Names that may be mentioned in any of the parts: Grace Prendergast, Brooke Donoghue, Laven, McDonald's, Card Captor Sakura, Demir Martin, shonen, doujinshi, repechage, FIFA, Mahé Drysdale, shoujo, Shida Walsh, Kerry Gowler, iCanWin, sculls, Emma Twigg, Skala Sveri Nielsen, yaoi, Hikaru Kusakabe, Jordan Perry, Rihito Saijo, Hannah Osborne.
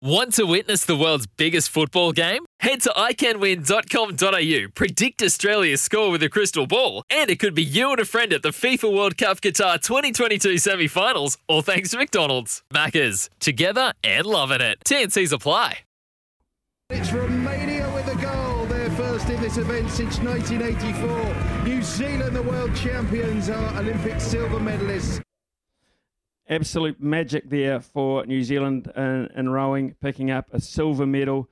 Want to witness the world's biggest football game? Head to iCanWin.com.au, predict Australia's score with a crystal ball, and it could be you and a friend at the FIFA World Cup Qatar 2022 semi-finals, all thanks to McDonald's. Maccas, together and loving it. TNCs apply. It's Romania with a goal, their first in this event since 1984. New Zealand, the world champions, are Olympic silver medalists. Absolute magic there for New Zealand in rowing, picking up a silver medal.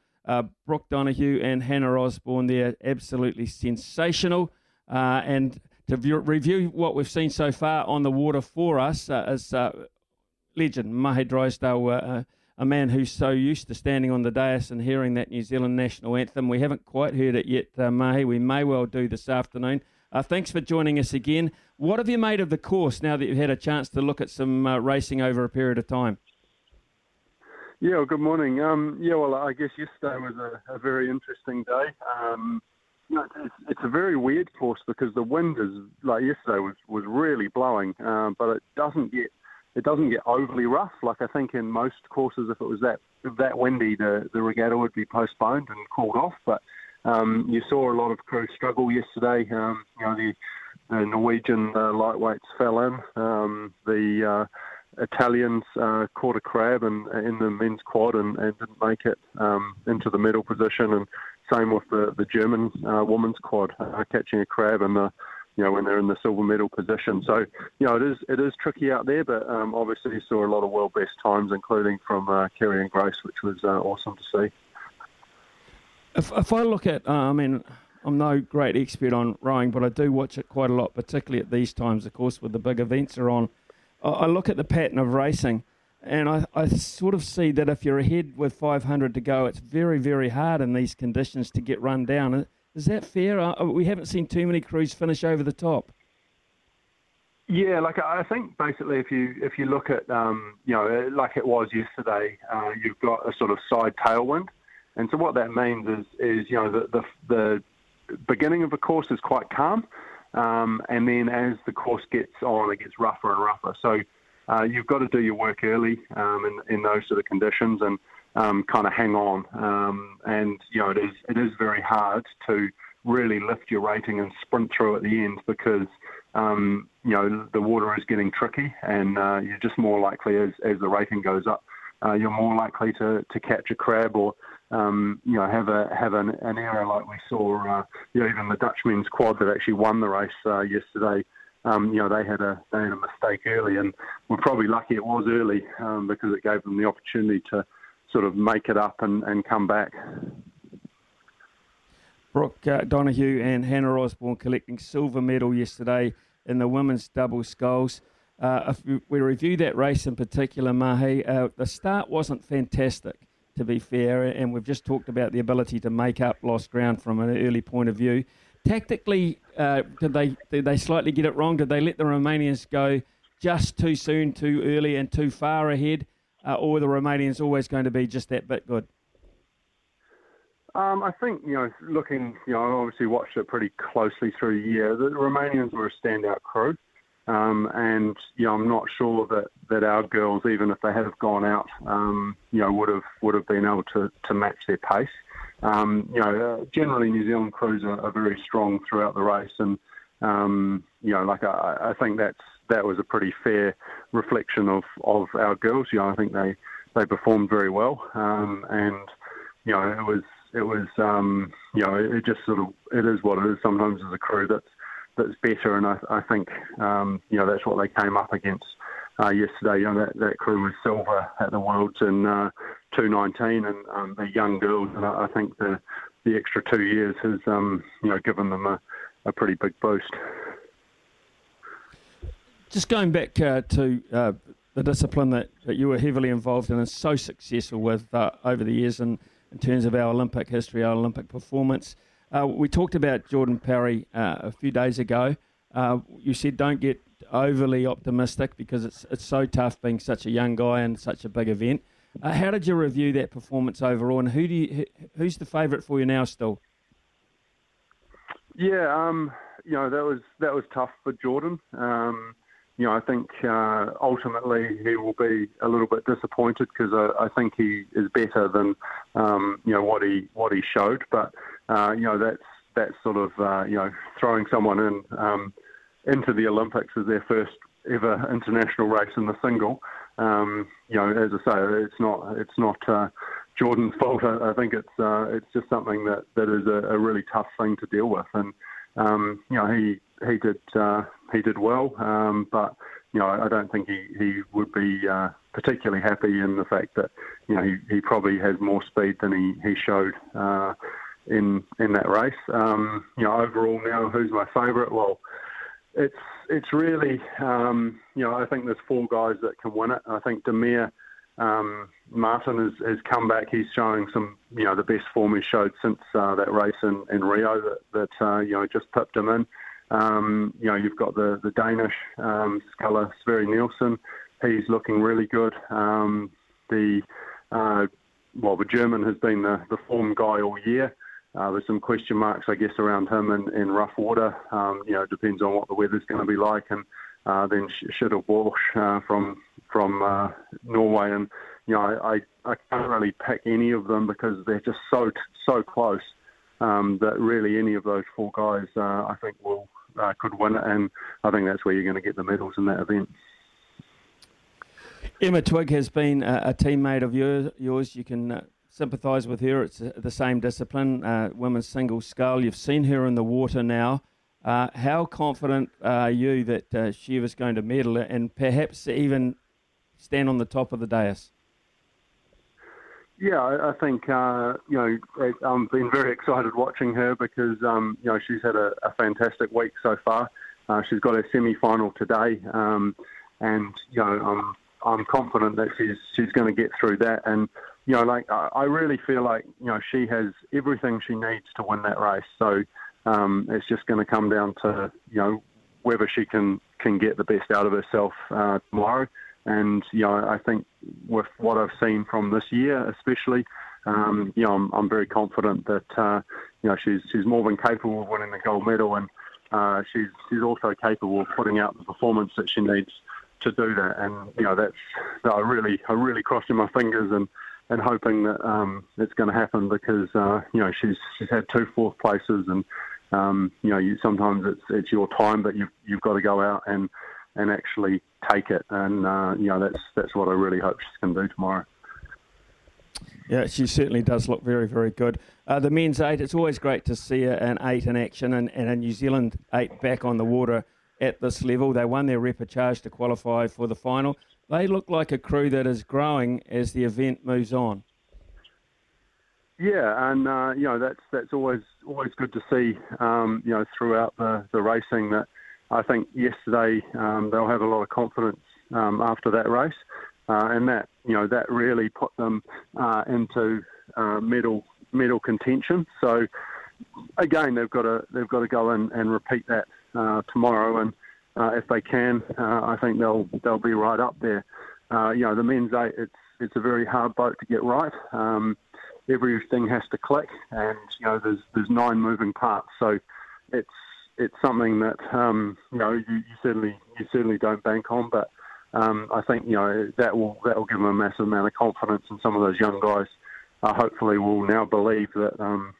Brooke Donoghue and Hannah Osborne there, absolutely sensational. And to review what we've seen so far on the water for us is legend Mahé Drysdale, a man who's so used to standing on the dais and hearing that New Zealand national anthem. We haven't quite heard it yet, Mahé. We may well do this afternoon. Thanks for joining us again. What have you made of the course now that you've had a chance to look at some racing over a period of time? Yeah, well, good morning. I guess yesterday was a very interesting day. It's a very weird course because the wind yesterday was really blowing, but it doesn't get overly rough. Like I think in most courses, if it was that windy, the regatta would be postponed and called off. But you saw a lot of crew struggle yesterday. The Norwegian lightweights fell in. The Italians caught a crab in the men's quad and didn't make it into the medal position. And same with the German women's quad catching a crab in the when they're in the silver medal position. So it is tricky out there. But obviously you saw a lot of world best times, including from Kerry and Grace, which was awesome to see. If I look at, I'm no great expert on rowing, but I do watch it quite a lot, particularly at these times, of course, with the big events are on. I look at the pattern of racing, and I sort of see that if you're ahead with 500 to go, it's very, very hard in these conditions to get run down. Is that fair? We haven't seen too many crews finish over the top. Yeah, I think basically if you look at, like it was yesterday, you've got a sort of side tailwind. And so what that means is the beginning of the course is quite calm, and then as the course gets on, it gets rougher and rougher. So you've got to do your work early in those sort of conditions and kind of hang on. And it is very hard to really lift your rating and sprint through at the end because the water is getting tricky, and you're just more likely as the rating goes up, you're more likely to catch a crab or have an error like we saw. Even the Dutch men's quad that actually won the race yesterday. They had a mistake early, and we're probably lucky it was early because it gave them the opportunity to sort of make it up and come back. Brooke Donoghue and Hannah Osborne collecting silver medal yesterday in the women's double sculls. If we review that race in particular, Mahé, the start wasn't fantastic, to be fair, and we've just talked about the ability to make up lost ground from an early point of view. Tactically, did they slightly get it wrong? Did they let the Romanians go just too soon, too early, and too far ahead, or were the Romanians always going to be just that bit good? I think I obviously watched it pretty closely through the year. The Romanians were a standout crew. I'm not sure that our girls, even if they had have gone out, would have been able to match their pace. Generally New Zealand crews are very strong throughout the race, and I think that was a pretty fair reflection of our girls. I think they performed very well, it is what it is sometimes as a crew that's better, and I think that's what they came up against yesterday. You know, that crew was silver at the Worlds in 219, and they're young girls, and I think the extra 2 years has given them a pretty big boost. Just going back to the discipline that you were heavily involved in and so successful with over the years in terms of our Olympic history, our Olympic performance. We talked about Jordan Perry a few days ago. You said don't get overly optimistic because it's so tough being such a young guy in such a big event. How did you review that performance overall, and who's the favourite for you now still? Yeah, that was tough for Jordan. I think ultimately he will be a little bit disappointed because I think he is better than what he showed. But that's sort of throwing someone in into the Olympics as their first ever international race in the single. As I say, it's not Jordan's fault. I think it's just something that is a really tough thing to deal with, and he did well, but I don't think he would be particularly happy in the fact that he probably has more speed than he showed in that race. Overall now, who's my favourite? Well, it's really I think there's four guys that can win it. I think Demir Martin has come back. He's showing some, the best form he's showed since that race in Rio that just pipped him in. You've got the Danish Skala Sveri Nielsen. He's looking really good. The German has been the form guy all year. There's some question marks, I guess, around him in rough water. It depends on what the weather's going to be like. And then Shida Walsh from Norway. And, I can't really pick any of them because they're just so close that really any of those four guys, I think, could win it. And I think that's where you're going to get the medals in that event. Emma Twigg has been a teammate of yours. You can sympathise with her. It's the same discipline, women's singles scale. You've seen her in the water now. How confident are you that she was going to medal and perhaps even stand on the top of the dais? Yeah, I think, I've been very excited watching her because, she's had a fantastic week so far. She's got her semi-final today, I'm confident that she's going to get through that. And, I really feel like, she has everything she needs to win that race. So, it's just going to come down to whether she can get the best out of herself tomorrow, and I think with what I've seen from this year, especially, I'm very confident that she's more than capable of winning the gold medal, and she's also capable of putting out the performance that she needs to do that. And I'm really crossing my fingers and hoping that it's going to happen because she's had 2 fourth places, and sometimes it's your time, but you've got to go out and actually take it, and that's what I really hope she can do tomorrow. Yeah, she certainly does look very, very good. The men's eight, it's always great to see an eight in action and a New Zealand eight back on the water at this level. They won their repechage to qualify for the final. They look like a crew that is growing as the event moves on. Yeah, and that's always good to see. Throughout the racing, that I think yesterday they'll have a lot of confidence after that race, and that that really put them into medal contention. So again, they've got to go in and repeat that tomorrow, and if they can, I think they'll be right up there. The men's eight, it's a very hard boat to get right. Everything has to click, and there's nine moving parts, so it's something that you certainly don't bank on. But I think that will give them a massive amount of confidence, and some of those young guys hopefully will now believe that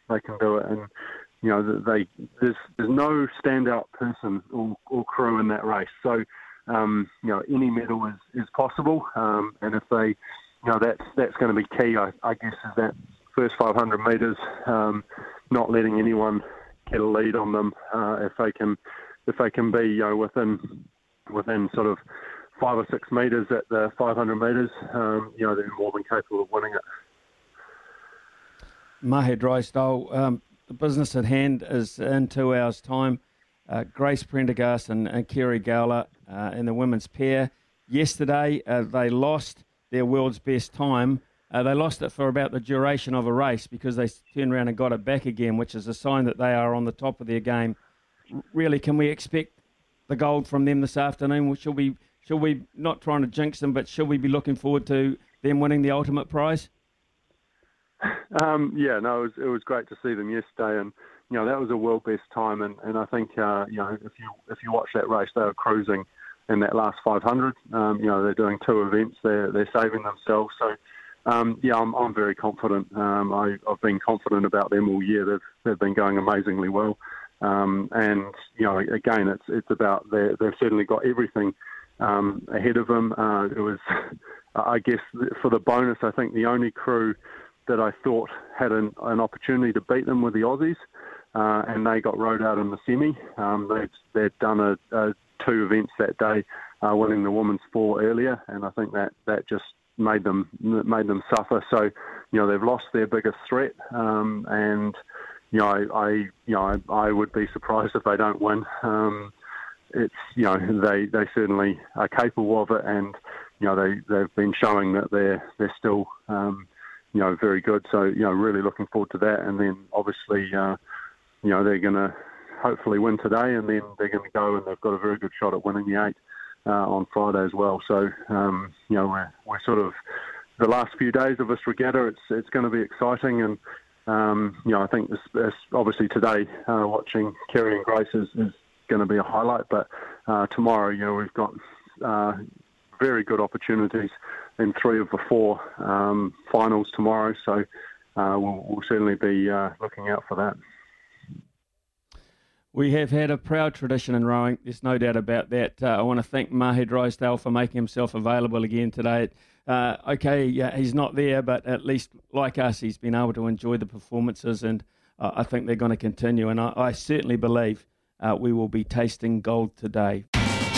they can do it. And there's no standout person or crew in that race. So, any medal is possible. And if they, that's going to be key, I guess, is that first 500 metres, not letting anyone get a lead on them. If they can be within sort of 5 or 6 metres at the 500 metres, you know, they're more than capable of winning it. Mahé Drysdale, the business at hand is in 2 hours' time. Grace Prendergast and Kerry Gowler in the women's pair. Yesterday, they lost their world's best time. They lost it for about the duration of a race because they turned around and got it back again, which is a sign that they are on the top of their game. Really, can we expect the gold from them this afternoon? Should we not trying to jinx them, but should we be looking forward to them winning the ultimate prize? It was great to see them yesterday, and you know that was a world best time, and I think you know if you watch that race, they were cruising in that last 500. You know they're doing two events, they're saving themselves, so. I'm very confident. I've been confident about them all year. They've been going amazingly well. And, you know, again, it's about they've certainly got everything ahead of them. It was, I guess, for the bonus, I think the only crew that I thought had an opportunity to beat them were the Aussies, and they got rode out in the semi. They'd done two events that day, winning the women's four earlier, and I think that just made them suffer. So, you know, they've lost their biggest threat, and you know, I would be surprised if they don't win. It's, you know, they certainly are capable of it, and you know they've been showing that they're still you know very good. So you know, really looking forward to that, and then obviously you know they're going to hopefully win today, and then they're going to go and they've got a very good shot at winning the 8. On Friday as well, so you know we're sort of the last few days of this regatta. It's going to be exciting, and you know I think this obviously today watching Kerry and Grace is going to be a highlight. But tomorrow, you know, we've got very good opportunities in 3 of the 4 finals tomorrow, so we'll certainly be looking out for that. We have had a proud tradition in rowing. There's no doubt about that. I want to thank Mahé Drysdale for making himself available again today. He's not there, but at least, like us, he's been able to enjoy the performances, and I think they're going to continue. And I certainly believe we will be tasting gold today.